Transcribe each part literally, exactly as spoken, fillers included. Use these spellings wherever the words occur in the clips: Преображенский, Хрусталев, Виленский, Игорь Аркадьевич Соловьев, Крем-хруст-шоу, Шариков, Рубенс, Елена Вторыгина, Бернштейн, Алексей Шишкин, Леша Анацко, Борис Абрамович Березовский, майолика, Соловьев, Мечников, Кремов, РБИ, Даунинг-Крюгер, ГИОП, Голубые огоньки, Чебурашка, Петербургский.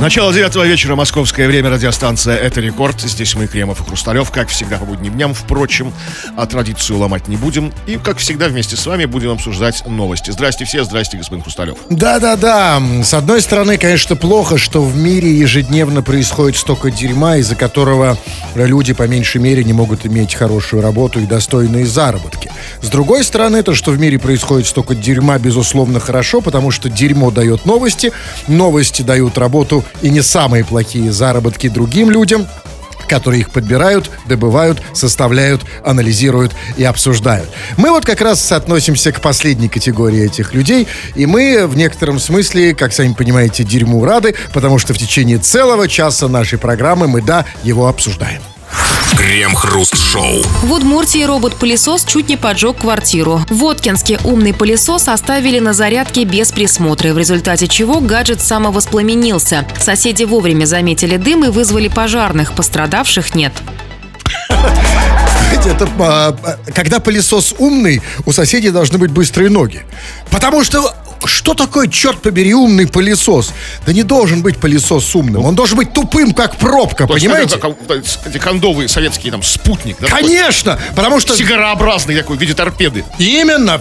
Начало девятого вечера, московское время, радиостанция «Это Рекорд». Здесь мы, Кремов и Хрусталев, как всегда по будним дням. Впрочем, а традицию ломать не будем. И, как всегда, вместе с вами будем обсуждать новости. Здрасте все, здрасте, господин Хрусталев. Да-да-да. С одной стороны, конечно, плохо, что в мире ежедневно происходит столько дерьма, из-за которого люди, по меньшей мере, не могут иметь хорошую работу и достойные заработки. С другой стороны, то, что в мире происходит столько дерьма, безусловно, хорошо, потому что дерьмо дает новости, новости дают работу и не самые плохие заработки другим людям, которые их подбирают, добывают, составляют, анализируют и обсуждают. Мы вот как раз относимся к последней категории этих людей, и мы в некотором смысле, как сами понимаете, дерьму рады, потому что в течение целого часа нашей программы мы, да, его обсуждаем. Крем-хруст-шоу. В Удмуртии робот-пылесос чуть не поджег квартиру. В Воткинске умный пылесос оставили на зарядке без присмотра, в результате чего гаджет самовоспламенился. Соседи вовремя заметили дым и вызвали пожарных. Пострадавших нет. Это, когда пылесос умный, у соседей должны быть быстрые ноги. Потому что... Что такое, черт побери, умный пылесос? Да не должен быть пылесос умным. Он должен быть тупым, как пробка, то понимаете? Как, как, эти кондовые советские, там, спутник. Да, конечно, такой, потому что... Сигарообразный такой, в виде торпеды. Именно,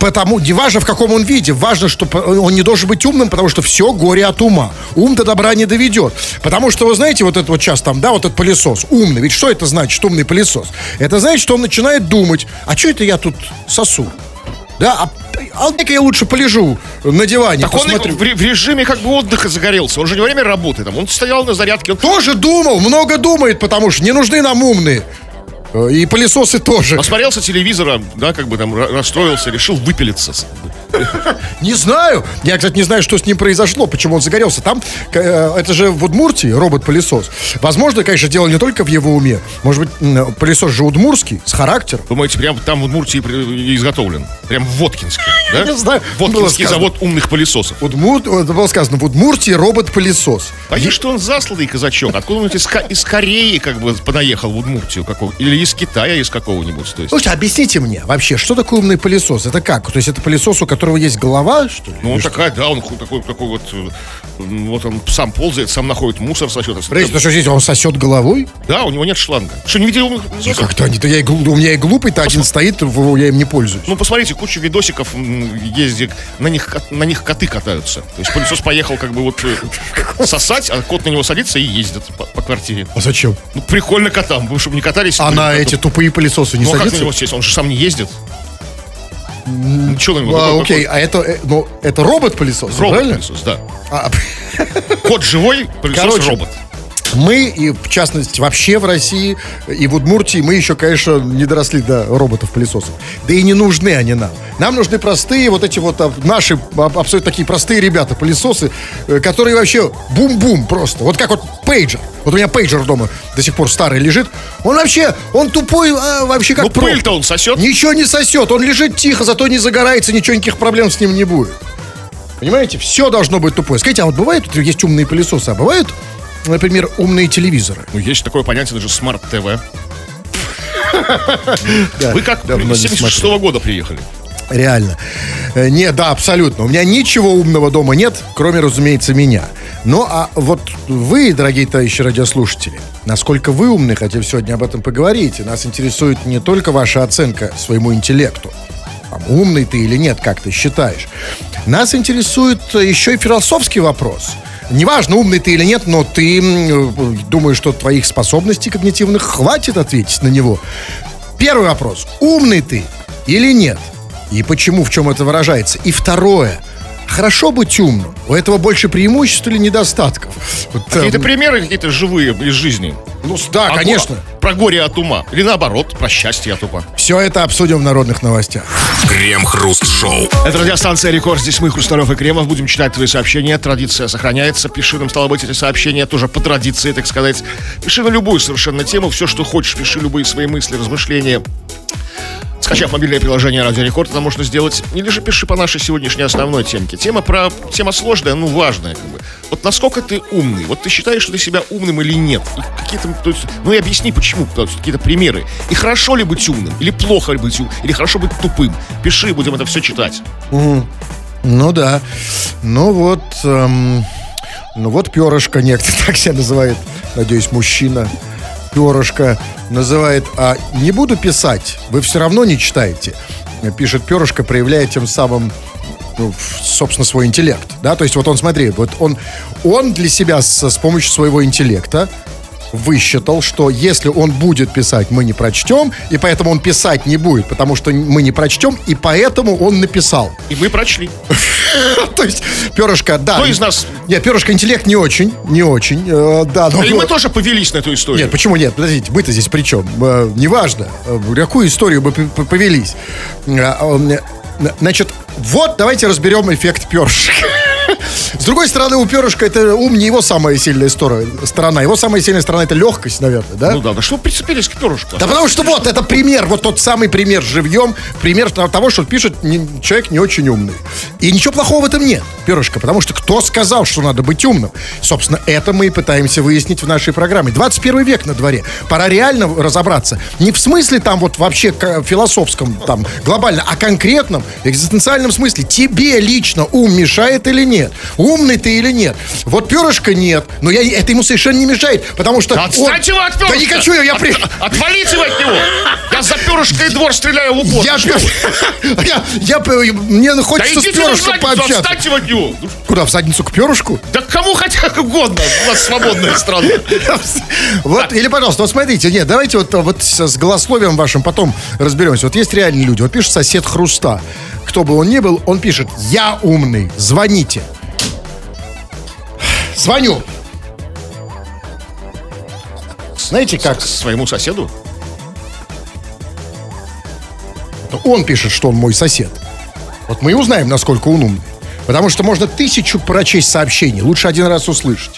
потому, не важно, в каком он виде. Важно, что он не должен быть умным, потому что все горе от ума. Ум до добра не доведет. Потому что, вы знаете, вот этот вот сейчас там, да, вот этот пылесос умный. Ведь что это значит, умный пылесос? Это значит, что он начинает думать, а что это я тут сосу? Да, а... А вот я лучше полежу на диване, так посмотрю. Он в режиме как бы отдыха загорелся. Он же не во время работы там. Он стоял на зарядке. Он тоже думал, много думает, потому что не нужны нам умные. И пылесосы тоже. Посмотрелся телевизором, да, как бы там расстроился, решил выпилиться. Не знаю. Я, кстати, не знаю, что с ним произошло, почему он загорелся. Там, это же в Удмуртии робот-пылесос. Возможно, конечно, дело не только в его уме. Может быть, пылесос же удмуртский, с характером. Думаете, прям там в Удмуртии изготовлен? Прям в Воткинске, да? Не знаю. Воткинский завод умных пылесосов. Удмур... Было сказано, в Удмуртии робот-пылесос. А есть, что он засланный казачок. Откуда-нибудь из Кореи как бы понаехал в Удмуртию какого-то. Или из Китая, из какого-нибудь. То есть. Слушайте, объясните мне вообще, что такое умный пылесос? Это как? То есть это пылесос, у которого есть голова, что ли? Ну, он такая, да, он такой, такой вот... Вот он сам ползает, сам находит мусор, сосет. Рейс, ну что здесь, он сосет головой? Да, у него нет шланга. Что, не видели умных пылесосов? Ну, как-то они, то я и, у меня и глупый-то Посмотр... один стоит, я им не пользуюсь. Ну, посмотрите, куча видосиков ездит, на них, на них коты катаются. То есть пылесос поехал как бы вот сосать, а кот на него садится и ездит по, по квартире. А зачем? Ну, прикольно котам, чтобы не катались. А на эти тупые пылесосы не ну, садятся? Ну, как на него сесть? Он же сам не ездит. Ну, что на него? А, окей, а это, ну, это робот-пылесос, робот-пылесос, правильно? Робот-пылесос, да. Кот живой, пылесос-робот. Мы, и в частности, вообще в России и в Удмуртии, мы еще, конечно, не доросли до роботов-пылесосов. Да и не нужны они нам. Нам нужны простые, вот эти вот наши, абсолютно такие простые ребята-пылесосы, которые вообще бум-бум просто. Вот как вот пейджер. Вот у меня пейджер дома до сих пор старый лежит. Он вообще, он тупой, а вообще как... Ну пыль-то он сосет. Ничего не сосет, он лежит тихо, зато не загорается, ничего, никаких проблем с ним не будет. Понимаете, все должно быть тупое. Скажите, а вот бывает, есть умные пылесосы, а бывают... Например, умные телевизоры. Ну, есть такое понятие, даже смарт-ТВ. Вы как с семьдесят шестого года приехали? Реально. Не, да, абсолютно. У меня ничего умного дома нет, кроме, разумеется, меня. Ну, а вот вы, дорогие товарищи радиослушатели, насколько вы умны, хотя сегодня об этом поговорите. Нас интересует не только ваша оценка своему интеллекту. Там, умный ты или нет, как ты считаешь. Нас интересует еще и философский вопрос. Неважно, умный ты или нет, но ты думаешь, что твоих способностей когнитивных хватит ответить на него. Первый вопрос. Умный ты или нет? И почему, в чем это выражается? И второе. Хорошо быть умным. У этого больше преимуществ или недостатков? Вот, какие-то эм... примеры какие-то живые из жизни. Ну да, а конечно. Го... Про горе от ума. Или наоборот, про счастье от ума. Все это обсудим в народных новостях. Крем-хруст-шоу. Это радиостанция «Рекорд». Здесь мы, Хрусталев и Кремов, будем читать твои сообщения. Традиция сохраняется. Пиши нам, стало быть, эти сообщения тоже по традиции, так сказать. Пиши на любую совершенно тему. Все, что хочешь, пиши любые свои мысли, размышления. Скачав мобильное приложение «Радио Рекорд», это можно сделать. Или же пиши по нашей сегодняшней основной темке. Тема про... Тема сложная, но важная, как бы. Вот насколько ты умный? Вот ты считаешь, что ты себя умным или нет? И какие-то... То есть, ну и объясни, почему. Какие-то примеры. И хорошо ли быть умным? Или плохо ли быть умным? Или хорошо быть тупым? Пиши, будем это все читать. Угу. Ну да. Ну вот... Эм, ну вот перышко некто так себя называет. Надеюсь, мужчина. Перышко называет. А не буду писать. Вы все равно не читаете. Пишет перышко, проявляя тем самым... Ну, собственно, свой интеллект, да, то есть вот он, смотри, вот он, он для себя с, с помощью своего интеллекта высчитал, что если он будет писать, мы не прочтем, и поэтому он писать не будет, потому что мы не прочтем, и поэтому он написал. И мы прочли. То есть, перышко, да. Кто из нас? Нет, перышко интеллект не очень, не очень, да. И мы тоже повелись на эту историю. Нет, почему нет? Подождите, мы-то здесь при чем? Неважно, какую историю мы повелись. Значит, вот, давайте разберем эффект перышка. С другой стороны, у перышка это ум не его самая сильная сторона. Его самая сильная сторона — это легкость, наверное, да? Ну да, да что прицепились к перышку? Да, да потому что вот, это пример, вот тот самый пример живьем. Пример того, что пишет человек не очень умный. И ничего плохого в этом нет, перышко. Потому что кто сказал, что надо быть умным? Собственно, это мы и пытаемся выяснить в нашей программе. двадцать первый век на дворе. Пора реально разобраться. Не в смысле там вот вообще философском, там, глобально, а конкретном, экзистенциальном смысле. Тебе лично ум мешает или нет? Умный ты или нет? Вот перышка нет, но я, это ему совершенно не мешает, потому что... Да отстаньте его от перышка! Да не хочу я... я... От, отвалите его от него! Я за перышкой двор стреляю в упор. Я, я, я, мне хочется да с перышком пообщаться. Отстаньте его от него! Куда, в задницу к перышку? Да кому хотя угодно, у нас свободная страна. Вот, или, пожалуйста, вот смотрите, нет, давайте вот, вот с голословием вашим потом разберемся. Вот есть реальные люди, вот пишет сосед Хруста. Кто бы он ни был, он пишет: я умный, звоните. Звоню. Знаете как? С- своему соседу? Это он пишет, что он мой сосед. Вот мы и узнаем, насколько он умный. Потому что можно тысячу прочесть сообщений. Лучше один раз услышать.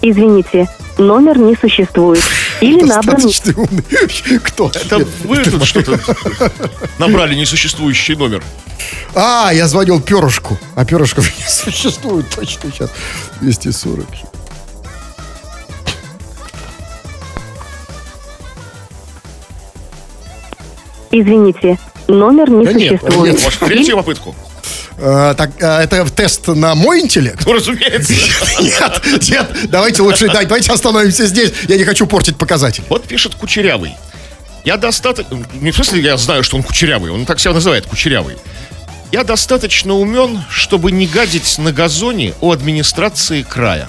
Извините, номер не существует. Или набран... Кто? Это вы тут что-то набрали несуществующий номер. А, я звонил перышку. А перышков не существует точно сейчас. двести сорок. Извините, номер не да существует. Нет, вашу третью попытку. А, так, а, это тест на мой интеллект? Ну, разумеется. Нет, нет, давайте лучше, давайте остановимся здесь. Я не хочу портить показатели. Вот пишет Кучерявый. Я достаточно... Не в смысле я знаю, что он кучерявый. Он так себя называет, кучерявый. Я достаточно умен, чтобы не гадить на газоне у администрации края.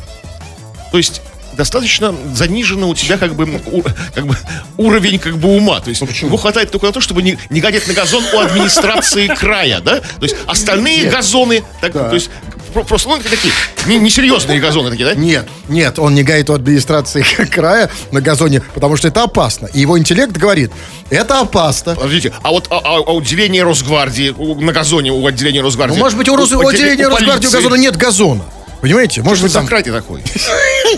То есть... Достаточно занижено у тебя как бы, у, как бы уровень как бы ума. То есть его хватает только на то, чтобы не, не гадить на газон у администрации края, да? То есть остальные нет. газоны, так, да. то есть просто ну, такие несерьезные не газоны такие, да? Нет, нет, он не гадит у администрации края на газоне, потому что это опасно. И его интеллект говорит, это опасно. Подождите, а вот а, а отделение Росгвардии у, на газоне у отделения Росгвардии? Ну, может быть, у, Рос... у, у отделения у Росгвардии у газона нет газона. Понимаете? Может быть, там... Сократи такой.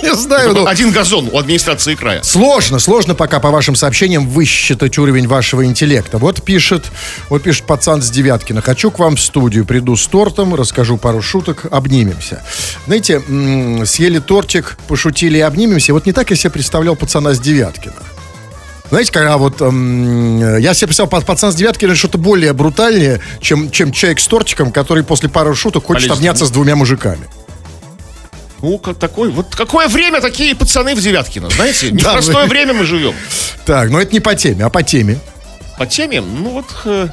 Не знаю. Но... Один газон у администрации края. Сложно, сложно пока по вашим сообщениям высчитать уровень вашего интеллекта. Вот пишет, вот пишет пацан с Девяткина. Хочу к вам в студию, приду с тортом, расскажу пару шуток, обнимемся. Знаете, м-м, съели тортик, пошутили и обнимемся. Вот не так я себе представлял пацана с Девяткина. Знаете, когда вот эм, я себе писал, пацан с Девяткиным что-то более брутальнее, чем, чем человек с тортиком, который после пары шуток хочет Полезно. обняться с двумя мужиками. Ну, такой, вот какое время такие пацаны в Девяткино, знаете? Непростое время мы живем. Так, но это не по теме, а по теме. По теме? Ну вот, э,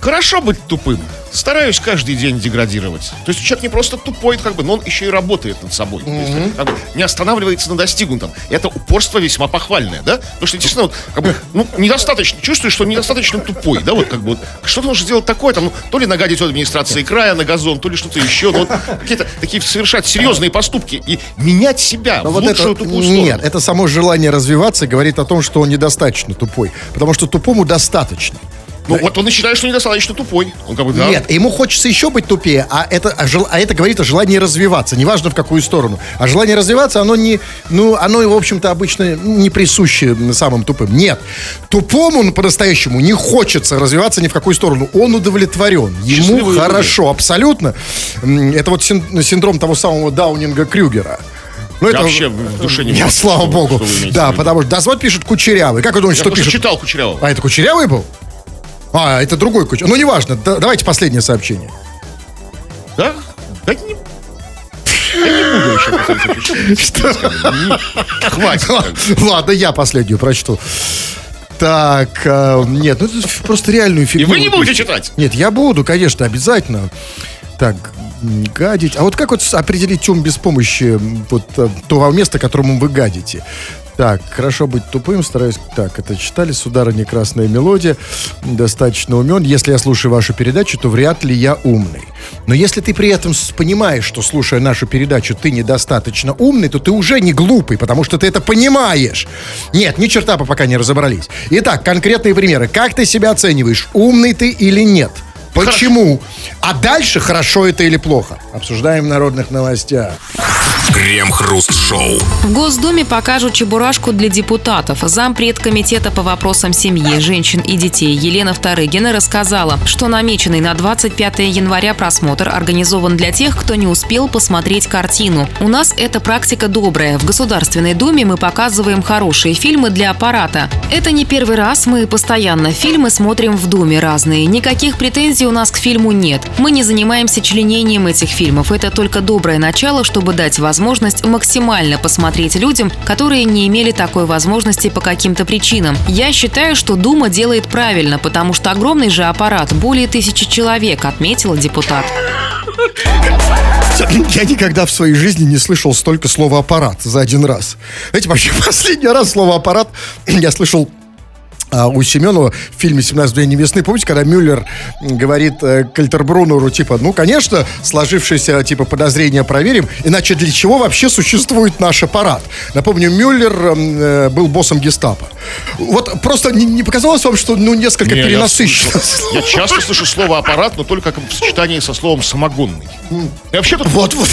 хорошо быть тупым. Стараюсь каждый день деградировать. То есть человек не просто тупой, как бы, но он еще и работает над собой. Mm-hmm. То есть, как бы, не останавливается на достигнутом. Это упорство весьма похвальное, да? Потому что, действительно, вот, как бы, ну, недостаточно, чувствуешь, что недостаточно тупой, да? Вот, как бы, вот, что-то нужно сделать такое, там, ну, то ли нагадить у администрации края на газон, то ли что-то еще. Ну, вот, какие-то такие совершать серьезные поступки и менять себя но в вот лучшую это, тупую сторону. Нет, это само желание развиваться говорит о том, что он недостаточно тупой. Потому что тупому достаточно. Ну, да. Вот он и считает, что недостаточно тупой. Он как бы, да. Нет, ему хочется еще быть тупее, а это, а, жел, а это говорит о желании развиваться, неважно в какую сторону. А желание развиваться, оно, не, ну, оно в общем-то, обычно не присуще самым тупым. Нет, тупому по-настоящему не хочется развиваться ни в какую сторону. Он удовлетворен, ему Счастливые хорошо, люди. Абсолютно. Это вот синдром того самого Даунинга-Крюгера. Ну, это вообще в душе не было. Слава богу. Да, потому что дозвон пишет Кучерявый. Как вы думаете, что пишет? Я читал Кучерявого. А это Кучерявый был? А, это другой кучер. Ну, неважно. Да, давайте последнее сообщение. Да? Дайте не... Я не буду еще последнюю. Что? Хватит. Ладно, я последнюю прочту. Так, нет, ну это просто реальную фигню. И вы не будете читать? Нет, я буду, конечно, обязательно. Так, гадить. А вот как вот определить тюм без помощи вот того места, которому вы гадите? Так, хорошо быть тупым, стараюсь... Так, это читали, сударыня, красная мелодия. Достаточно умен. Если я слушаю вашу передачу, то вряд ли я умный. Но если ты при этом понимаешь, что, слушая нашу передачу, ты недостаточно умный, то ты уже не глупый, потому что ты это понимаешь. Нет, ни черта пока не разобрались. Итак, конкретные примеры. Как ты себя оцениваешь? Умный ты или нет? Почему? Хорошо. А дальше хорошо это или плохо? Обсуждаем в народных новостях. Крем-хруст-шоу. В Госдуме покажут Чебурашку для депутатов. Зампред комитета по вопросам семьи, женщин и детей Елена Вторыгина рассказала, что намеченный на двадцать пятое января просмотр организован для тех, кто не успел посмотреть картину. У нас эта практика добрая. В Государственной Думе мы показываем хорошие фильмы для аппарата. Это не первый раз, мы постоянно фильмы смотрим в Думе разные. Никаких претензий у нас к фильму нет. Мы не занимаемся членением этих фильмов. Это только доброе начало, чтобы дать возможность возможность максимально посмотреть людям, которые не имели такой возможности по каким-то причинам. Я считаю, что Дума делает правильно, потому что огромный же аппарат, более тысячи человек, отметила депутат. Я никогда в своей жизни не слышал столько слова «аппарат» за один раз. Знаете, вообще последний раз слово «аппарат» я слышал у Семенова в фильме «семнадцать мгновений весны». Помните, когда Мюллер говорит Кальтербрунеру, типа, ну, конечно, сложившееся, типа, подозрение проверим, иначе для чего вообще существует наш аппарат? Напомню, Мюллер э, был боссом гестапо. Вот просто не, не показалось вам, что, ну, несколько не, перенасыщенно? Я, слышу, я часто слышу слово «аппарат», но только в сочетании со словом «самогонный». И вообще тут... Вот, вот.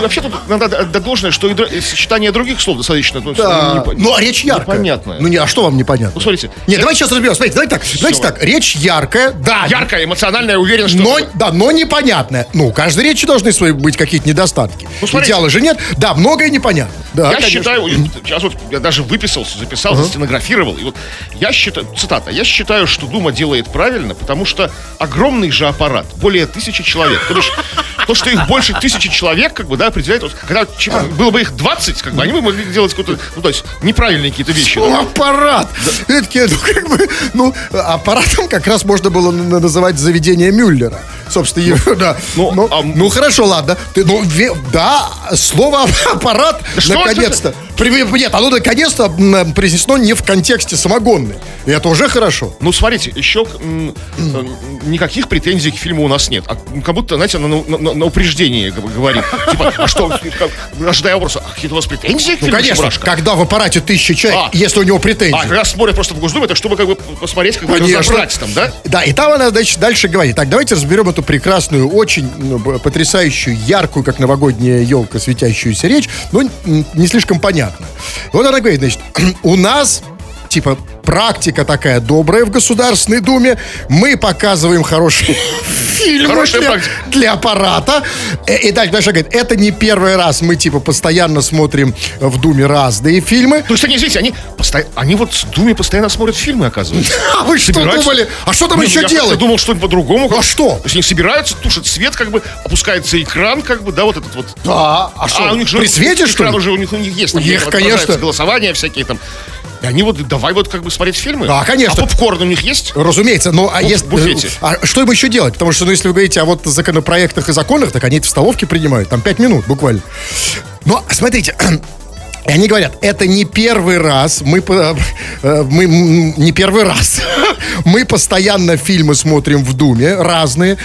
Вообще тут надо отдать должное, что и сочетание других слов достаточно... Да, ну, не, ну, а речь яркая. Непонятная. Ну, не, а что вам непонятно? Смотрите. Нет, я... давайте сейчас разберемся. Смотрите, давайте так. Все. Давайте так. Речь яркая, да. Яркая, эмоциональная, уверен, что. Но, да, но непонятная. Ну, у каждой речи должны свои быть какие-то недостатки. Ну, идеала же нет. Да, многое непонятно. Да, я конечно. считаю, сейчас вот я даже выписался, записал, uh-huh. стенографировал. И вот я считаю, цитата, я считаю, что Дума делает правильно, потому что огромный же аппарат, более тысячи человек. То есть то, что их больше тысячи человек, как бы, да, определяет. Вот, когда было бы их двадцать, как бы, они бы могли делать какую-то, ну, то есть неправильные какие-то вещи. Да? Аппарат! Да. Такие, ну, как бы, ну, аппаратом как раз можно было называть заведение Мюллера. Собственно, его, да. Ну, ну, а... ну хорошо, ладно. Ты, ну, ве, да, слово аппарат, да, наконец-то. Что? Нет, оно наконец-то произнесено не в контексте самогонной. И это уже хорошо. Ну, смотрите, еще м- м- никаких претензий к фильму у нас нет. А как будто, знаете, на, на, на, на упреждение говорит. Типа, а что, ожидая вопроса, а какие-то у вас претензии к фильму? Ну, конечно, когда в аппарате тысяча человек, а, если у него претензии. А, как раз смотрят просто в Госдуме, так чтобы как бы посмотреть, как бы разобрать там, да? Да, и там она, значит, дальше говорит. Так, давайте разберем эту прекрасную, очень ну, потрясающую, яркую, как новогодняя елка, светящуюся речь, но не слишком понятно. Вот она говорит, значит, у нас, типа, практика такая добрая в Государственной Думе, мы показываем хорошие фильмы для, для аппарата. И, и дальше, дальше говорит, это не первый раз, мы, типа, постоянно смотрим в Думе разные фильмы. То есть они, извините, они, посто... они вот в Думе постоянно смотрят фильмы, оказывается. А вы что думали? А что там еще делать? Я думал, что по-другому. А что? То есть они собираются, тушат свет, как бы, опускается экран, как бы, да, вот этот вот. Да, а что, при свете, что ли? Экран уже у них есть. У них, конечно. Голосования всякие там. И они вот, давай вот как бы смотреть фильмы. Да, конечно. А попкорн у них есть? Разумеется, но а есть... А что им еще делать? Потому что, ну, если вы говорите о вот законопроектах и законах, так они это в столовке принимают, там пять минут буквально. Но, смотрите... И они говорят, это не первый раз, мы, мы не первый раз, мы постоянно фильмы смотрим в Думе, разные.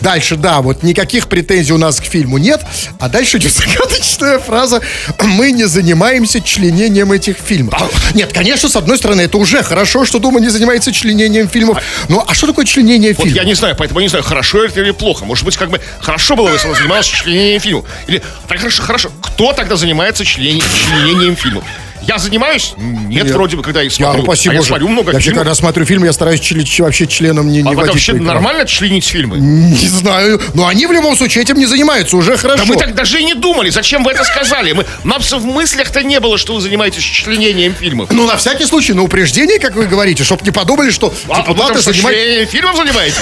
Дальше, да, вот никаких претензий у нас к фильму нет, а дальше идет загадочная фраза, мы не занимаемся членением этих фильмов. Нет, конечно, с одной стороны, это уже хорошо, что Дума не занимается членением фильмов, но а что такое членение вот фильмов? Я не знаю, поэтому я не знаю, хорошо это или плохо, может быть, как бы хорошо было бы, если она занималась членением фильмов, или так хорошо, хорошо, кто тогда занимается членением фильмов? Мнением фильмов. Я занимаюсь? Нет, Нет, вроде бы, когда я смотрю. Я, спасибо, а я смотрю много я фильмов. Я когда смотрю фильмы, я стараюсь чили, вообще членом не, не а водить. А вообще нормально членить фильмы? Не знаю. Но они в любом случае этим не занимаются. Уже хорошо. Да мы так даже и не думали. Зачем вы это сказали? Мы, нам в мыслях-то не было, что вы занимаетесь членением фильмов. Ну, на всякий случай, на упреждение, как вы говорите, чтобы не подумали, что... А, типа, потому что занимает... членением фильмов занимаетесь?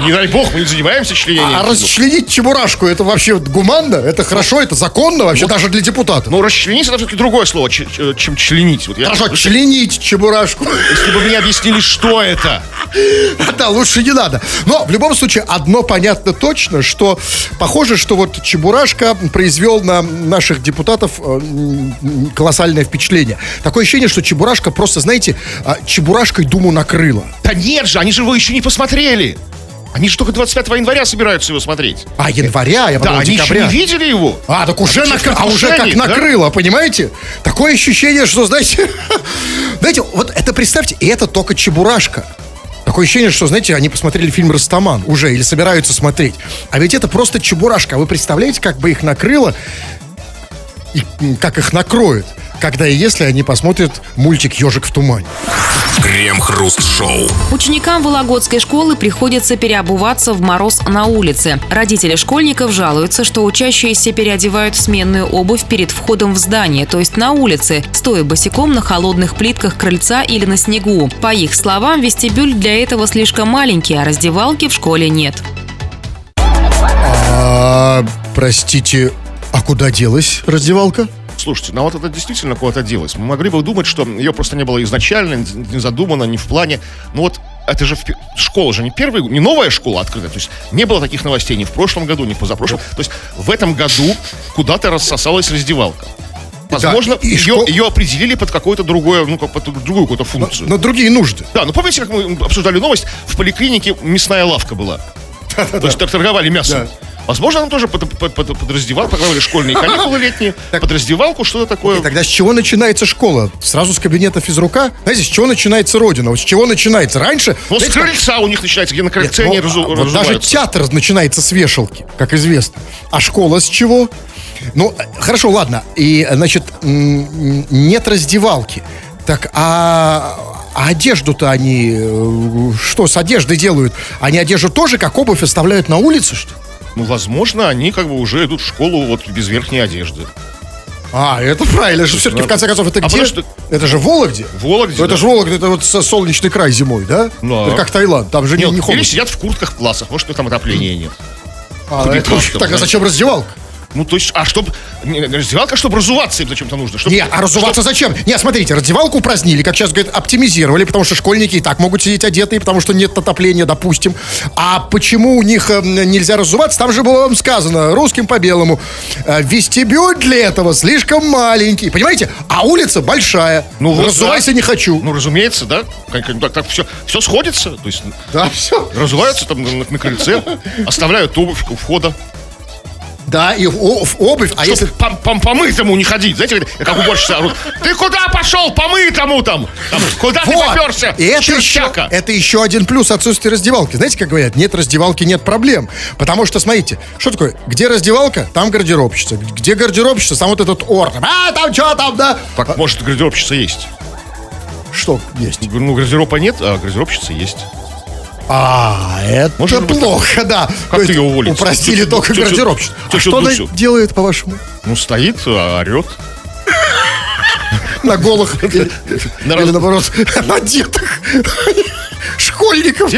Не дай бог, мы не занимаемся членением. А, а расчленить Чебурашку, это вообще гуманно? Это хорошо, это законно вообще, вот, даже для депутата? Ну, расчленить, это все-таки другое слово, ч- чем членить. Вот я, хорошо, просто... членить Чебурашку. Если бы мне объяснили, что это. Да, лучше не надо. Но, в любом случае, одно понятно точно, что похоже, что вот Чебурашка произвел на наших депутатов колоссальное впечатление. Такое ощущение, что Чебурашка просто, знаете, Чебурашкой Думу накрыла. Да нет же, они же его еще не посмотрели. Они же только двадцать пятого января собираются его смотреть. А, января, я подумал, да, декабря. Да, они еще не видели его. А, так уже, а на, а уже как да? накрыло, понимаете? Такое ощущение, что, знаете... Знаете, вот это представьте, и это только Чебурашка. Такое ощущение, что, знаете, они посмотрели фильм «Растаман» уже, или собираются смотреть. А ведь это просто Чебурашка. А вы представляете, как бы их накрыло, и как их накроет, когда и если они посмотрят мультик «Ежик в тумане». Крем-хруст-шоу. Ученикам Вологодской школы приходится переобуваться в мороз на улице. Родители школьников жалуются, что учащиеся переодевают сменную обувь перед входом в здание, то есть на улице, стоя босиком на холодных плитках крыльца или на снегу. По их словам, вестибюль для этого слишком маленький, а раздевалки в школе нет. А, простите, а куда делась раздевалка? Слушайте, ну вот это действительно куда-то делось. Мы могли бы думать, что ее просто не было изначально, не задумано, не в плане. Ну вот это же в... школа же не первая, не новая школа открыта. То есть не было таких новостей ни в прошлом году, ни в позапрошлом. То есть в этом году куда-то рассосалась раздевалка. Возможно, да, ее, школ... ее определили под какую-то другую, ну, как под другую какую-то функцию. На, на другие нужды. Да, ну помните, как мы обсуждали новость, в поликлинике мясная лавка была. Да-да-да. То есть торговали мясом. Да. Возможно, там тоже под, под, под, под раздевалку, покрывали школьные каникулы летние, так, под раздевалку, что-то такое. Okay, тогда с чего начинается школа? Сразу с кабинета физрука? Знаете, с чего начинается родина? Вот с чего начинается? Раньше... Ну, знаете, с крыльца как... у них начинается, где на крыльце Нет, они ну, разу, вот разуваются. Даже театр начинается с вешалки, как известно. А школа с чего? Ну, хорошо, ладно. И, значит, нет раздевалки. Так, а... А одежду-то они... Что с одеждой делают? Они одежду тоже, как обувь, оставляют на улице, что ли? Ну, возможно, они как бы уже идут в школу вот без верхней одежды. А, это правильно. Это же все-таки, в конце концов, это а где? Потому, что... Это же в Вологде. В Вологде, да. Это же Вологде, это вот солнечный край зимой, да? Да. Это как Таиланд, там же нет, не холодно. Или сидят в куртках в классах, может, у них там отопления нет. А, это, там, так, да? А зачем раздевалка? Ну, то есть, а чтобы... Раздевалка, чтобы разуваться им зачем-то нужно. Чтобы, не, а разуваться чтобы... зачем? Не, смотрите, раздевалку упразднили, как сейчас говорят, оптимизировали, потому что школьники и так могут сидеть одетые, потому что нет отопления, допустим. А почему у них нельзя разуваться? Там же было вам сказано, русским по белому, вестибюль для этого слишком маленький, понимаете? А улица большая. Ну, вот разувайся, да. Не хочу. Ну, разумеется, да? Так, так все, все сходится. То есть, да, все. Разуваются там на, на крыльце, оставляют обувь у входа. Да, и в, в обувь, а если... Пом, пом, помытому не ходить, знаете, как уборщица орут. Ты куда пошел, помытому там? Там куда вот. Ты поперся, и это чертяка? Еще, это еще один плюс отсутствия раздевалки. Знаете, как говорят, нет раздевалки, нет проблем. Потому что, смотрите, что такое, где раздевалка, там гардеробщица. Где гардеробщица, там вот этот орден. А, там что там, да? Так, а... может, гардеробщица есть. Что есть? Ну, гардероба нет, а гардеробщица есть. А, это может, плохо, быть, да. Как то ты ее уволить? Упростили только гардеробщицу. А что она делает, по-вашему? Ну, стоит, орет. На голых. Или, наоборот, надетых школьников,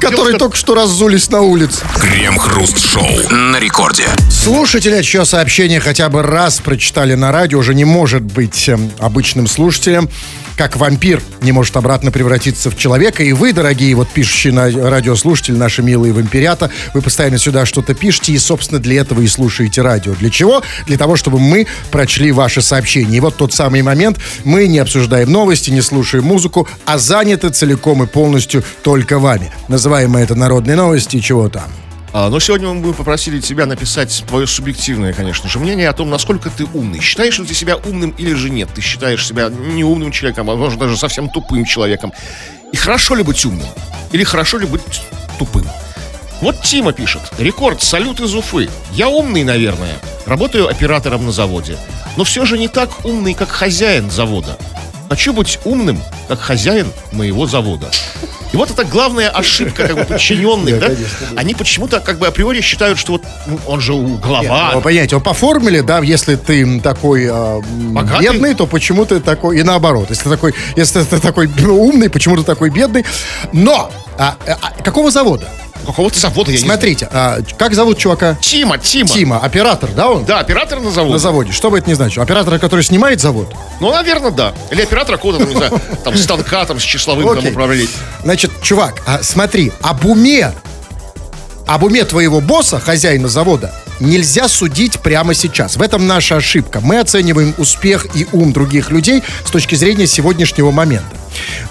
которые только что раззулись на улице. Крем-хруст-шоу на рекорде. Слушатели, чье сообщение хотя бы раз прочитали на радио, уже не может быть обычным слушателем. Как вампир не может обратно превратиться в человека. И вы, дорогие, вот пишущие на радиослушатели, наши милые вампирята, вы постоянно сюда что-то пишете и, собственно, для этого и слушаете радио. Для чего? Для того, чтобы мы прочли ваши сообщения. И вот тот самый момент, мы не обсуждаем новости, не слушаем музыку, а заняты целиком и полностью только вами. Называем мы это народные новости и чего там. Но сегодня мы попросили тебя написать твое субъективное, конечно же, мнение о том, насколько ты умный. Считаешь ли ты себя умным или же нет? Ты считаешь себя неумным человеком, а может даже совсем тупым человеком. И хорошо ли быть умным? Или хорошо ли быть тупым? Вот Тима пишет. Рекорд, салют из Уфы. Я умный, наверное. Работаю оператором на заводе. Но все же не так умный, как хозяин завода. Хочу быть умным, как хозяин моего завода. И вот это главная ошибка как бы подчиненных, да? Они почему-то как бы априори считают, что вот он же глава. Понятно, по формуле, да, если ты такой бедный, то почему ты такой, и наоборот, если ты такой умный, почему ты такой бедный. Но А, а, какого завода? Какого-то завода я Смотрите, не знаю. Смотрите, а, как зовут чувака? Тима, Тима. Тима, оператор, да он? Да, оператор на заводе. На заводе. Что бы это ни значило? Оператора, который снимает завод? Ну, наверное, да. Или оператора какого-то, не знаю, там, станка, там, с числовым там управлять. Значит, чувак, смотри, об уме, об уме твоего босса, хозяина завода, нельзя судить прямо сейчас. В этом наша ошибка. Мы оцениваем успех и ум других людей с точки зрения сегодняшнего момента.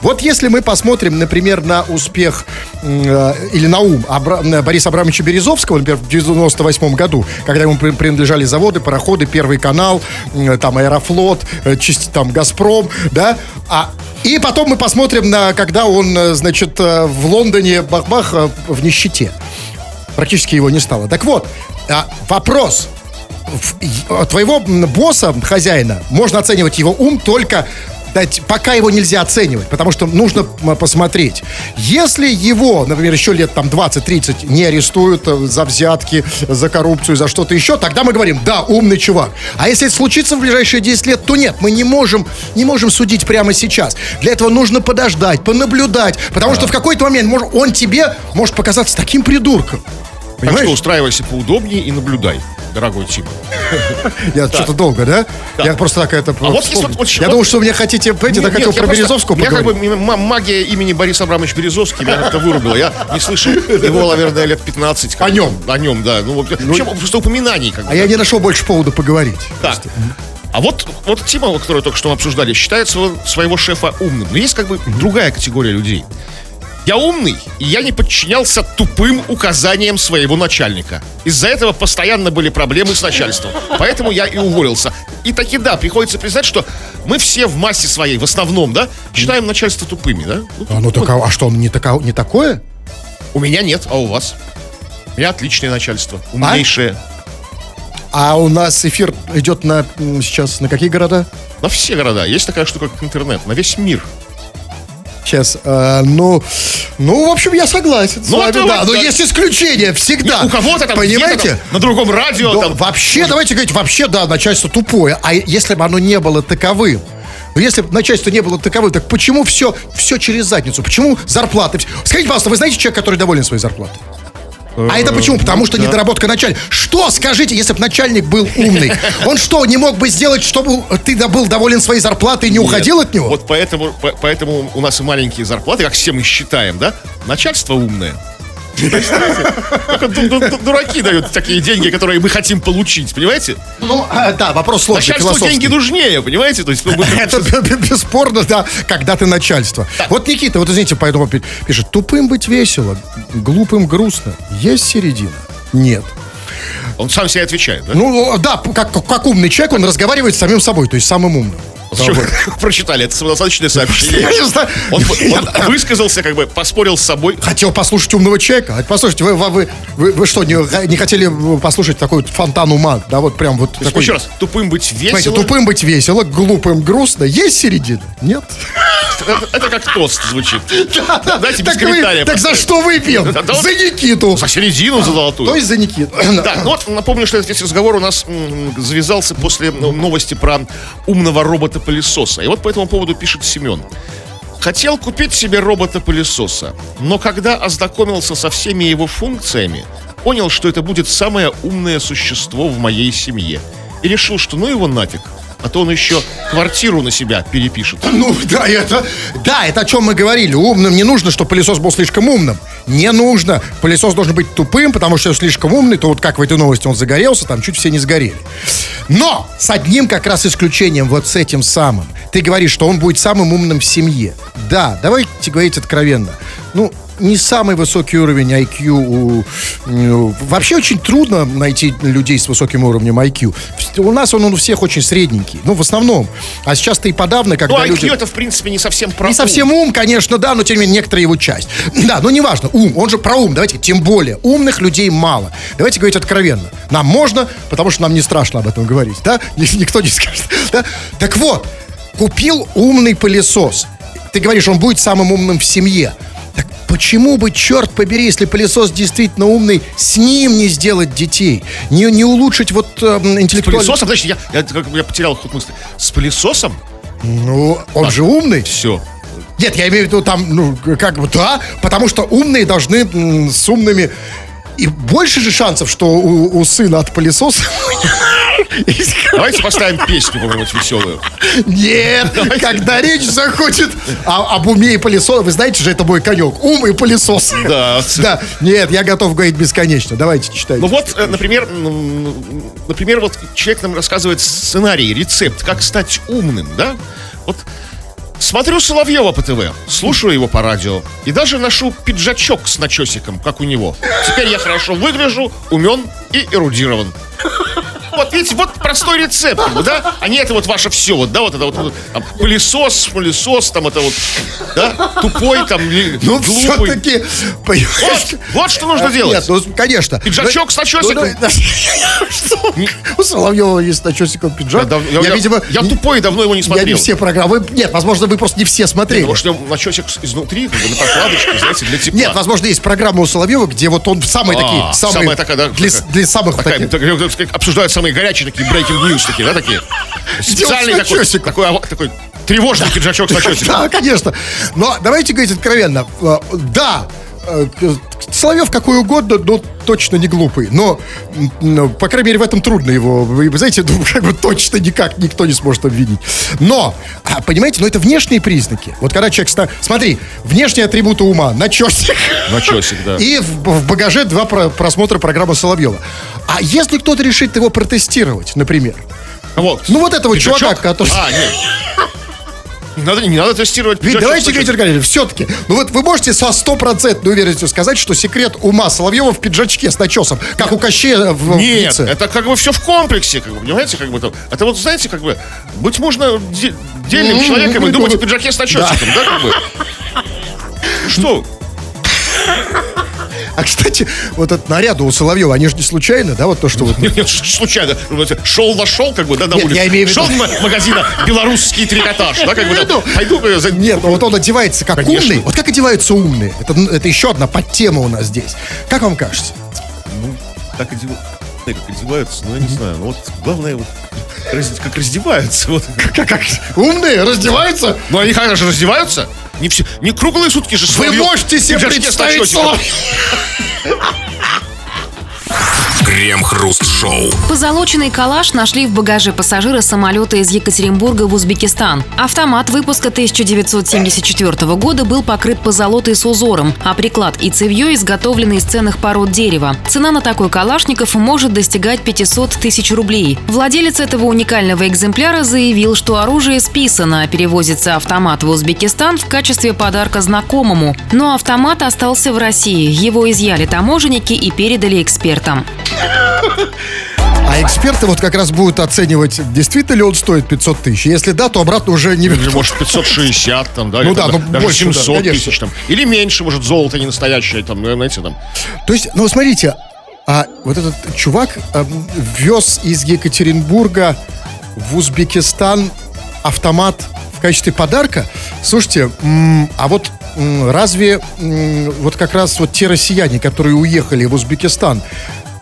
Вот если мы посмотрим, например, на успех э, или на ум Абра, Бориса Абрамовича Березовского, например, в девяносто восьмом году, когда ему принадлежали заводы, пароходы, Первый канал, э, там, Аэрофлот, э, там, Газпром, да, а, и потом мы посмотрим на, когда он, значит, в Лондоне, бах-бах, в нищете. Практически его не стало. Так вот, вопрос. Твоего босса, хозяина, можно оценивать его ум только... Пока его нельзя оценивать, потому что нужно посмотреть. Если его, например, еще лет там двадцать-тридцать не арестуют за взятки, за коррупцию, за что-то еще, тогда мы говорим, да, умный чувак. А если это случится в ближайшие десять лет, то нет, мы не можем, не можем судить прямо сейчас. Для этого нужно подождать, понаблюдать, потому да. что в какой-то момент он тебе может показаться таким придурком. Понимаешь? Так что устраивайся поудобнее и наблюдай, дорогой Тима. Я что-то долго, да? Я просто так это... Я думал, что вы мне хотите... Я хотел про Березовского поговорить. У меня как бы магия имени Бориса Абрамовича Березовского меня как-то вырубила. Я не слышал его, наверное, лет пятнадцать. О нем? О нем, да. Причем просто упоминаний. А я не нашел больше повода поговорить. Так. А вот, вот Тима, который только что мы обсуждали, считает своего шефа умным. Но есть как бы другая категория людей. Я умный, и я не подчинялся тупым указаниям своего начальника. Из-за этого постоянно были проблемы с начальством. Поэтому я и уволился. И таки да, приходится признать, что мы все в массе своей, в основном, да, считаем начальство тупыми, да? Ну, а, ну, так, а что, не, тако, не такое? У меня нет, а у вас? У меня отличное начальство, умнейшее. А, а у нас эфир идет на сейчас на какие города? На все города. Есть такая штука, как интернет, на весь мир. Сейчас, э, ну, ну, в общем, я согласен. Ну, с вами, это, да, да. Но есть исключения всегда. Нет, у кого-то там, понимаете, там, на другом радио. Да, там. Вообще, может... давайте говорить, вообще, да, начальство тупое. А если бы оно не было таковым? Но если бы начальство не было таковым, так почему все, все через задницу? Почему зарплаты? Скажите, пожалуйста, вы знаете человека, который доволен своей зарплатой? А это почему? Потому что да. недоработка начальника. Что, скажите, если бы начальник был умный? Он что, не мог бы сделать, чтобы ты был доволен своей зарплатой и не Нет. уходил от него? Вот поэтому, по- поэтому у нас и маленькие зарплаты, как все мы считаем, да? Начальство умное. Дураки дают такие деньги, которые мы хотим получить, понимаете? Ну, да, вопрос сложный, философский. Начальству деньги нужнее, понимаете? Это бесспорно, да, когда ты начальство. Вот Никита, вот извините, поэтому пишет, тупым быть весело, глупым грустно. Есть середина? Нет. Он сам себе отвечает, да? Ну, да, как умный человек, он разговаривает с самим собой, то есть самым умным. Прочитали, это самодостаточное сообщение. Он, он высказался, как бы поспорил с собой. Хотел послушать умного человека. Послушайте, вы, вы, вы, вы что, не, не хотели послушать такой фонтан ума? Да, вот прям вот такой. Еще раз, тупым быть весело. Знаете, тупым быть весело, глупым грустно. Есть середина? Нет. Это как тост звучит. Дайте без комментариев. Так за что выпьем? За Никиту. За середину, за золотую. То есть за Никиту. Так, ну вот напомню, что этот разговор у нас завязался после новости про умного робота пылесоса. И вот по этому поводу пишет Семен. Хотел купить себе робота-пылесоса, но когда ознакомился со всеми его функциями, понял, что это будет самое умное существо в моей семье. И решил, что ну его нафиг. А то он еще квартиру на себя перепишет. Ну, да, это... Да, это о чем мы говорили. Умным не нужно, чтобы пылесос был слишком умным. Не нужно. Пылесос должен быть тупым, потому что слишком умный, то вот как в этой новости он загорелся, там чуть все не сгорели. Но с одним как раз исключением, вот с этим самым. Ты говоришь, что он будет самым умным в семье. Да, давайте говорить откровенно. Ну... Не самый высокий уровень ай кью. Вообще очень трудно найти людей с высоким уровнем ай кью. У нас он, он у всех очень средненький. Ну, в основном. А сейчас-то и подавно, когда ну, ай кью люди... это, в принципе, не совсем про Не ум. совсем ум, конечно, да, но, тем не менее, некоторая его часть. Да, но неважно. Ум, он же про ум. Давайте, тем более, умных людей мало. Давайте говорить откровенно. Нам можно, потому что нам не страшно об этом говорить, да? Никто не скажет, да? Так вот, купил умный пылесос. Ты говоришь, он будет самым умным в семье. Так почему бы, черт побери, если пылесос действительно умный, с ним не сделать детей? Не, не улучшить вот э, интеллектуально... С пылесосом? Значит, я, я, я потерял ход мысли. С пылесосом? Ну, он так, же умный. Все. Нет, я имею в виду там, ну, как бы, да, потому что умные должны м, с умными... И больше же шансов, что у, у сына от пылесоса... Давайте поставим песню какую-нибудь веселую. Нет, когда речь заходит об уме и пылесосе. Вы знаете же, это мой конек. Ум и пылесос. Да. Нет, я готов говорить бесконечно. Давайте читайте. Ну вот, например, например, вот человек нам рассказывает сценарий, рецепт, как стать умным, да? Вот смотрю Соловьева по ТВ, слушаю его по радио и даже ношу пиджачок с начесиком, как у него. Теперь я хорошо выгляжу, умен и эрудирован. Вот видите, вот простой рецепт, да? А не это вот ваше все, вот, да, вот это вот там, пылесос, пылесос, там это вот, да, тупой, там, ну, глупый. Все-таки, вот, вот что нужно а, делать. Нет, ну, конечно. Пиджачок но, с начесиком. У Соловьева есть с начесиком пиджак. Да, да, я, я, я, видимо, я тупой, давно его не смотрел. Я не все программы. Нет, возможно, вы просто не все смотрели. Нет, может, начесик изнутри, на подкладочке, знаете, для тепла. Нет, возможно, есть программа у Соловьева, где вот он самые а, такие, самые, самая такая, да, для, для самых такая, таких. Обсуждают самые горячие такие breaking news, такие, да, такие? Специальный такой, такой, такой тревожный пиджачок с начесиком. Да, конечно. Но давайте говорить откровенно. Да, Соловьев какой угодно, но точно не глупый. Но, по крайней мере, в этом трудно его. Вы знаете, как бы точно никак никто не сможет обвинить. Но, понимаете, но это внешние признаки. Вот когда человек... Смотри, внешние атрибуты ума. Начесик. Начесик, да. И в багаже два просмотра программы Соловьева. А если кто-то решит его протестировать, например? Вот. Ну, вот этого пиджачок? Чувака, который... А, нет. Не надо, не надо тестировать. Ведь давайте, Игорь Аркадьевич, все-таки, ну вот вы можете со стопроцентной уверенностью сказать, что секрет ума Соловьева в пиджачке с начесом, как у Кащея в Нет, в это как бы все в комплексе, как бы, понимаете, как бы там. Это вот, знаете, как бы, быть можно де- дельным mm-hmm. человеком и думать mm-hmm. о пиджаке с начесиком, да, да как бы? Что? А, кстати, вот этот наряду у Соловьева, они же не случайно, да, вот то, что... вот. Нет, нет, случайно. Шел-нашел, как бы, да, на нет, улице. Я имею в виду... Шел в магазин «Белорусский трикотаж», да, как бы, да, пойду... Нет, ну вот он одевается как Конечно. умный. Вот как одеваются умные? Это, это еще одна подтема у нас здесь. Как вам кажется? Ну, так одеваются, как одеваются, ну, я не знаю. Ну, вот главное, вот, как раздеваются. Вот. Как, как умные раздеваются? Ну, они, конечно, раздеваются. Не, все, не круглые сутки же Соловьев. Вы можете себе представить Соловьева. Крем-хруст-шоу. Позолоченный калаш нашли в багаже пассажира самолета из Екатеринбурга в Узбекистан. Автомат выпуска тысяча девятьсот семьдесят четвёртого года был покрыт позолотой с узором, а приклад и цевье изготовлены из ценных пород дерева. Цена на такой калашников может достигать пятьсот тысяч рублей. Владелец этого уникального экземпляра заявил, что оружие списано, а перевозится автомат в Узбекистан в качестве подарка знакомому. Но автомат остался в России. Его изъяли таможенники и передали экспертам. А эксперты вот как раз будут оценивать, действительно ли он стоит пятьсот тысяч. Если да, то обратно уже не вернут. Может, пятьсот шестьдесят, там, да, ну, или, да, там, ну, даже больше, семьсот да, тысяч. Там. Или меньше, может, золото не настоящее, там, знаете, там. То есть, ну, смотрите, а вот этот чувак а, вез из Екатеринбурга в Узбекистан автомат в качестве подарка. Слушайте, м- а вот м- разве м- вот как раз вот те россияне, которые уехали в Узбекистан,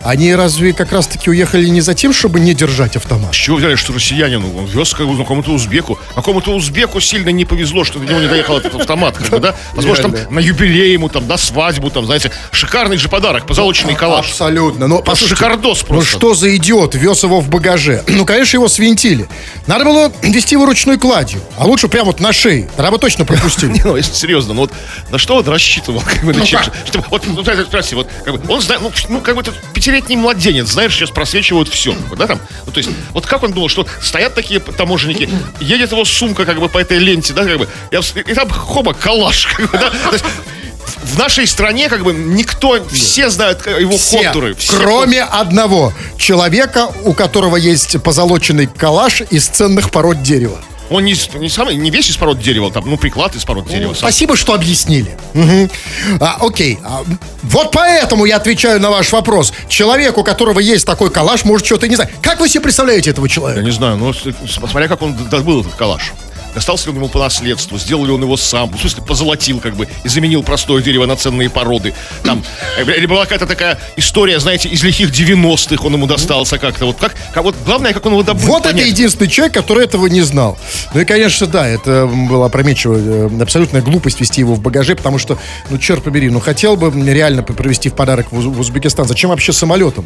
они разве как раз-таки уехали не за тем, чтобы не держать автомат? С чего взяли, что россиянин? Он вез какому-то узбеку. Какому-то узбеку сильно не повезло, что до него не доехал этот автомат. Как бы, да? Возможно, там, на юбилей ему, там, на свадьбу, там, знаете, шикарный же подарок, позолоченный калаш. Абсолютно. Но, послушайте, шикардос просто. Ну что за идиот вез его в багаже? Ну, конечно, его свинтили. Надо было везти его ручной кладью. А лучше прямо вот на шее. Тогда бы точно пропустили. Ну, если серьезно, ну вот на что он рассчитывал? Вот, прости, вот, как бы, он знает, ну, как бы, пятилетний младенец, знаешь, сейчас просвечивают все, да, там, ну, то есть, вот как он думал, что стоят такие таможенники, едет его сумка, как бы, по этой ленте, да, как бы, и, и там, хоба, калаш, как бы, да, то есть, в нашей стране, как бы, никто, Нет. все знают его все, контуры. Все кроме контуры. Одного человека, у которого есть позолоченный калаш из ценных пород дерева. Он не, не, сам, не весь из пород дерева, там, ну, приклад из пород дерева. Сам. Спасибо, что объяснили. Угу. А, окей. А, вот поэтому я отвечаю на ваш вопрос. Человек, у которого есть такой калаш, может, что-то и не знает. Как вы себе представляете этого человека? Я не знаю, но смотря как он добыл этот калаш. Достался ли он ему по наследству, сделал ли он его сам, в смысле, позолотил как бы и заменил простое дерево на ценные породы. Там, или была какая-то такая история, знаете, из лихих девяностых он ему достался как-то. Вот, как, вот главное, как он его добыл. Вот понять. Это единственный человек, который этого не знал. Ну и, конечно, да, это была опрометчивая, абсолютная глупость вести его в багаже, потому что, ну, черт побери, ну, хотел бы реально привезти в подарок в Узбекистан. Зачем вообще самолетом?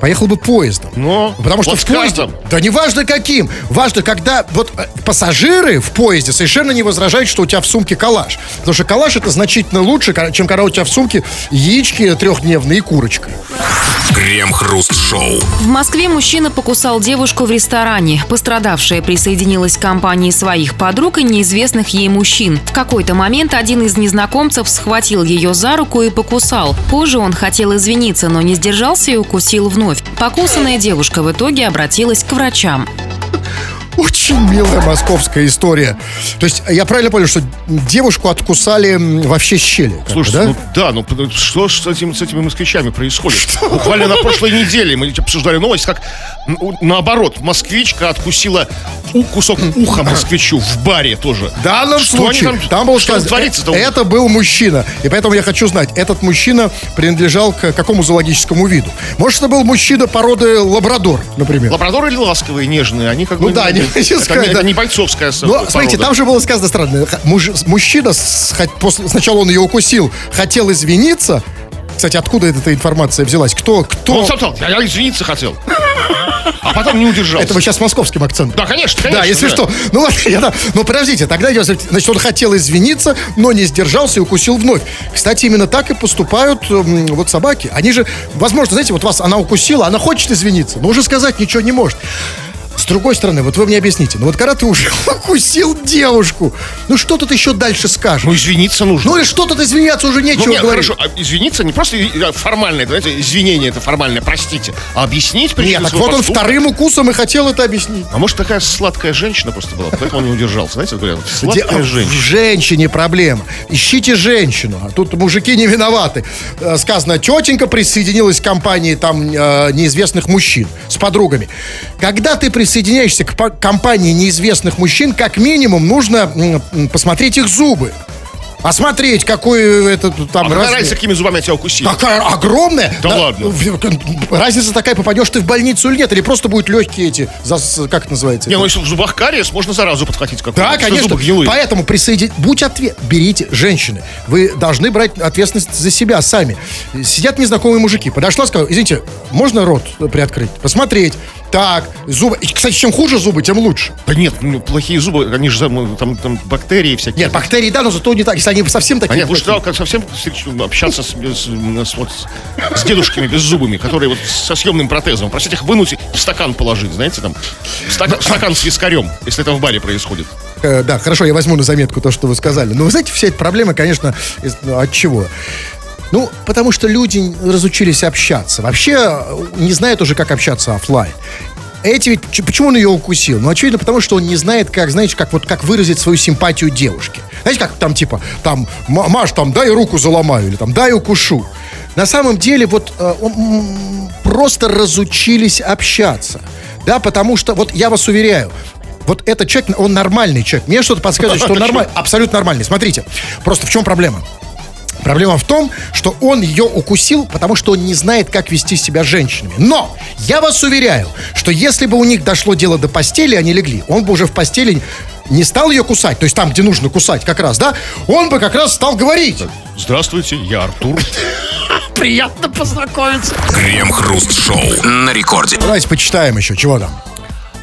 Поехал бы поездом. Но потому что в поезде... Да неважно каким. Важно, когда вот пассажиры в поезде совершенно не возражают, что у тебя в сумке калаш. Потому что калаш это значительно лучше, чем когда у тебя в сумке яички трехдневные и курочка. Крем-хруст-шоу. В Москве мужчина покусал девушку в ресторане. Пострадавшая присоединилась к компании своих подруг и неизвестных ей мужчин. В какой-то момент один из незнакомцев схватил ее за руку и покусал. Позже он хотел извиниться, но не сдержался и укусил вновь. Покусанная девушка в итоге обратилась к врачам. Очень милая московская история. То есть, я правильно понял, что девушку откусали вообще щели? Слушайте, да? ну да, ну что с, этим, с этими москвичами происходит? Что? Буквально на прошлой неделе мы обсуждали новость, как наоборот, москвичка откусила кусок уха москвичу в баре тоже. В данном что случае, там, там был, что творится-то? Это был мужчина. И поэтому я хочу знать, этот мужчина принадлежал к какому зоологическому виду? Может, это был мужчина породы лабрадор, например? Лабрадоры или ласковые, нежные, они как бы... Ну да, они... Это, сказать, это да. не бойцовская Но, порода. Смотрите, там же было сказано странно. Муж, мужчина, сначала он ее укусил, хотел извиниться. Кстати, откуда эта информация взялась? Кто, кто... Он сам сказал, я извиниться хотел. А потом не удержался. Это вы сейчас с московским акцентом. Да, конечно, конечно. Да, если да. что. Ну, ладно, я, да. ну, подождите, тогда, значит, он хотел извиниться, но не сдержался и укусил вновь. Кстати, именно так и поступают вот собаки. Они же, возможно, знаете, вот вас она укусила, она хочет извиниться, но уже сказать ничего не может. С другой стороны, вот вы мне объясните, ну вот когда ты уже укусил девушку, ну что тут еще дальше скажешь? Ну извиниться нужно. Ну или что тут извиняться уже нечего ну, нет, говорить. Хорошо, а извиниться не просто формальное, знаете, извинение это формальное, простите, а объяснить причину. Нет, так вот поступка. Он вторым укусом и хотел это объяснить. А может такая сладкая женщина просто была, поэтому он не удержался, знаете, говорят, сладкая Де- женщина. В женщине проблема. Ищите женщину, а тут мужики не виноваты. Сказано, тетенька присоединилась к компании там неизвестных мужчин с подругами. Когда ты присоединилась присоединяешься к компании неизвестных мужчин, как минимум нужно посмотреть их зубы. Осмотреть, какой это там... А какая разница, какими зубами тебя укусили? Такая огромная. Да, да ладно. Разница такая, попадешь ты в больницу или нет, или просто будут легкие эти, как это называется? Не, ну если в зубах кариес, можно заразу подхватить какую-то. Да, конечно. Поэтому присоединить... Будь ответ... Берите, женщины. Вы должны брать ответственность за себя сами. Сидят незнакомые мужики. Подошла, сказала, извините, можно рот приоткрыть? Посмотреть. Так, зубы... Кстати, чем хуже зубы, тем лучше. Да нет, ну, плохие зубы, они же там, там, там бактерии всякие. Нет, бактерии, да, но зато не так. Они совсем такие. А нет, лучше того, как совсем общаться с, с, вот, с дедушками беззубыми, которые вот со съемным протезом. Просить их вынуть и в стакан положить, знаете, там. В стакан, в стакан с вискарем, если это в баре происходит. Э, да, хорошо, я возьму на заметку то, что вы сказали. Но вы знаете, вся эта проблема, конечно, из, от чего? Ну, потому что люди разучились общаться. Вообще, не знают уже, как общаться офлайн. Эти ведь, почему он ее укусил? Ну, очевидно, потому что он не знает, как, знаете, как, вот, как выразить свою симпатию девушке. Знаете, как там, типа, там, Маш, там, дай руку заломаю, или там, дай укушу. На самом деле, вот, э, просто разучились общаться. Да, потому что, вот, я вас уверяю, вот этот человек, он нормальный человек. Мне что-то подсказывает, что он нормальный, абсолютно нормальный. Смотрите, просто в чем проблема? Проблема в том, что он ее укусил, потому что он не знает, как вести себя с женщинами. Но я вас уверяю, что если бы у них дошло дело до постели, они легли, он бы уже в постели не стал ее кусать, то есть там, где нужно кусать как раз, да, он бы как раз стал говорить. Здравствуйте, я Артур. Приятно познакомиться. Крем-хруст-шоу на рекорде. Давайте почитаем еще, чего там.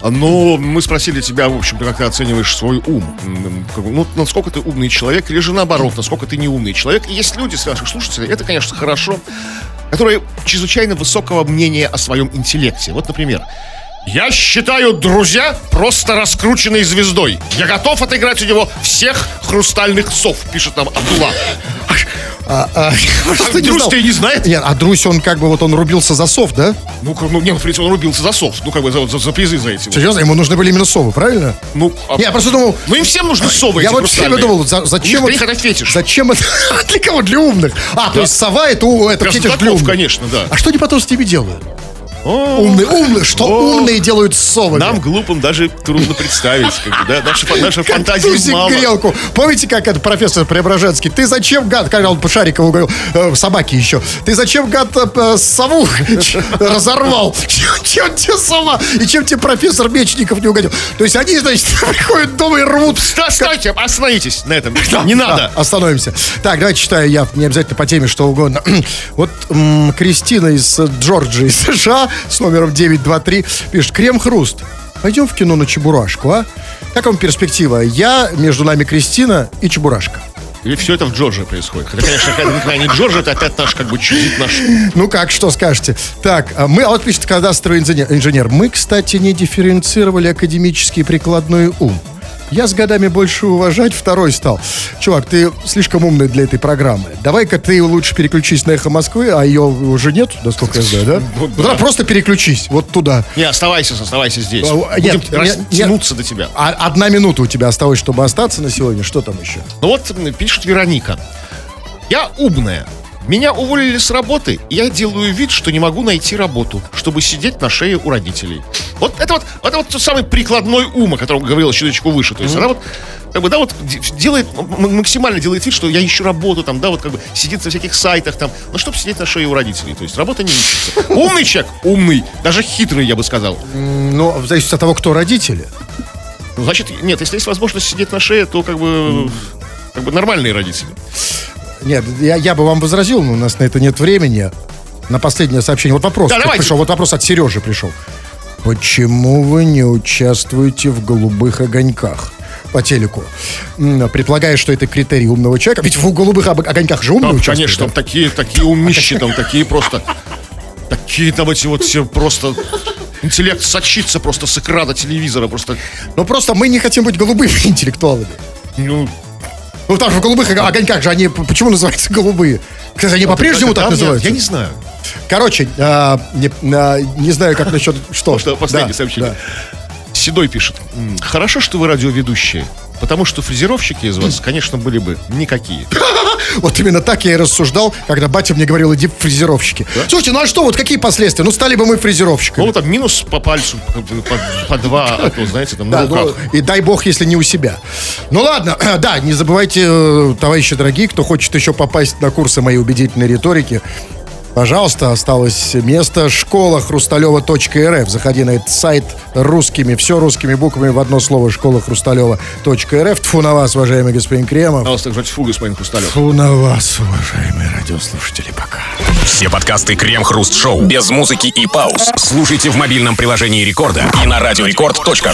Но мы спросили тебя, в общем-то, как ты оцениваешь свой ум. Ну, насколько ты умный человек, или же наоборот, насколько ты неумный человек. И есть люди, наших слушателей, это, конечно, хорошо, которые чрезвычайно высокого мнения о своем интеллекте. Вот, например, я считаю «Друзья» просто раскрученной звездой. Я готов отыграть у него всех хрустальных сов, пишет нам Абдулла. А, а, а Друзь-то и не знает. Нет, а Друзь, он как бы, вот он рубился за сов, да? Ну, ну нет, в принципе, он рубился за сов. Ну, как бы, за, за, за призы за эти. Серьезно? Ему нужны были именно совы, правильно? Ну, а... я просто думал... Ну, им всем нужны совы я эти вот всем думал, за, зачем... Нет, это фетиш. Зачем это... Для кого? Для умных. А, да. То есть сова, это, это фетиш для умных. Конечно, да. А что они потом с ними делают? Умные, умные, что умные делают с совами. Нам, глупым, даже трудно представить. Наша фантазия мало. Грелку. Помните, как это профессор Преображенский? Ты зачем, гад, когда он по Шарикову говорил, собаки еще, ты зачем, гад, сову разорвал? Чем тебе сова? И чем тебе профессор Мечников не угодил? То есть они, значит, приходят дома и рвут. Стойте, остановитесь на этом. Не надо. Остановимся. Так, давайте читаю я, не обязательно по теме, что угодно. Вот Кристина из Джорджии, США, с номером девять два три пишет: крем-хруст, пойдем в кино на Чебурашку, а? Как вам перспектива? Я, между нами Кристина и Чебурашка. Или все это в Джорджии происходит? Это, конечно, не Джорджия, это опять наш, как бы, чудит наш. Ну как, что скажете? Так, мы, а вот пишет кадастровый инженер: мы, кстати, не дифференцировали академический и прикладной ум. Я с годами больше уважать второй стал. Чувак, ты слишком умный для этой программы. Давай-ка ты лучше переключись на «Эхо Москвы», а ее уже нет, насколько я знаю, да? Вот, да. Просто переключись вот туда. Не, оставайся, оставайся здесь. А, будем нет, растянуться нет. до тебя. А, одна минута у тебя осталось, чтобы остаться на сегодня. Что там еще? Ну вот пишет Вероника. Я умная. Меня уволили с работы, и я делаю вид, что не могу найти работу, чтобы сидеть на шее у родителей. Вот это вот, это вот тот самый прикладной ум, о котором говорила чуточку выше. То есть mm-hmm. она вот, как бы, да, вот делает, максимально делает вид, что я ищу работу, там, да, вот как бы сидит на всяких сайтах, там, ну, чтобы сидеть на шее у родителей. То есть работа не ищется. Умный человек, умный, даже хитрый, я бы сказал. Ну, в зависимости от того, кто родители. Ну, значит, нет, если есть возможность сидеть на шее, то как бы, как бы нормальные родители. Нет, я, я бы вам возразил, но у нас на это нет времени. На последнее сообщение. Вот вопрос. Да, пришел, вот вопрос от Сережи пришел. Почему вы не участвуете в «Голубых огоньках» по телеку? Предполагаю, что это критерий умного человека. Ведь в «Голубых огоньках» же умные там, участвуют. Конечно, да? Там такие, такие умищи, там такие просто... Такие там эти вот все просто... Интеллект сочится просто с экрана телевизора. Просто... Ну просто мы не хотим быть голубыми интеллектуалами. Ну... Ну, потому что в «Голубых огоньках» же они... Почему называются «голубые»? Кстати, они а по-прежнему так, так называются? Нет, я не знаю. Короче, а, не, а, не знаю, как насчет... Что? Что последнее да, сообщение. Да. Седой пишет. Хорошо, что вы радиоведущие, потому что фрезеровщики из вас, конечно, были бы никакие. Вот именно так я и рассуждал, когда батя мне говорил: иди в фрезеровщики. Да? Слушайте, ну а что, вот какие последствия? Ну стали бы мы фрезеровщиками. Ну вот там минус по пальцу, по, по два, а то, знаете, там на да, руках. Ну, и дай бог, если не у себя. Ну ладно, да, не забывайте, товарищи дорогие, кто хочет еще попасть на курсы моей убедительной риторики, пожалуйста, осталось место. Школа хрусталева.рф. Заходи на этот сайт русскими, все русскими буквами в одно слово: школа хрусталева.рф. Тьфу на вас, уважаемый господин Кремов. Пожалуйста, тьфу, господин Хрусталев. Тьфу на вас, уважаемые радиослушатели, пока. Все подкасты «Крем-хруст-шоу» без музыки и пауз слушайте в мобильном приложении «Рекорда» и на радиорекорд точка ру.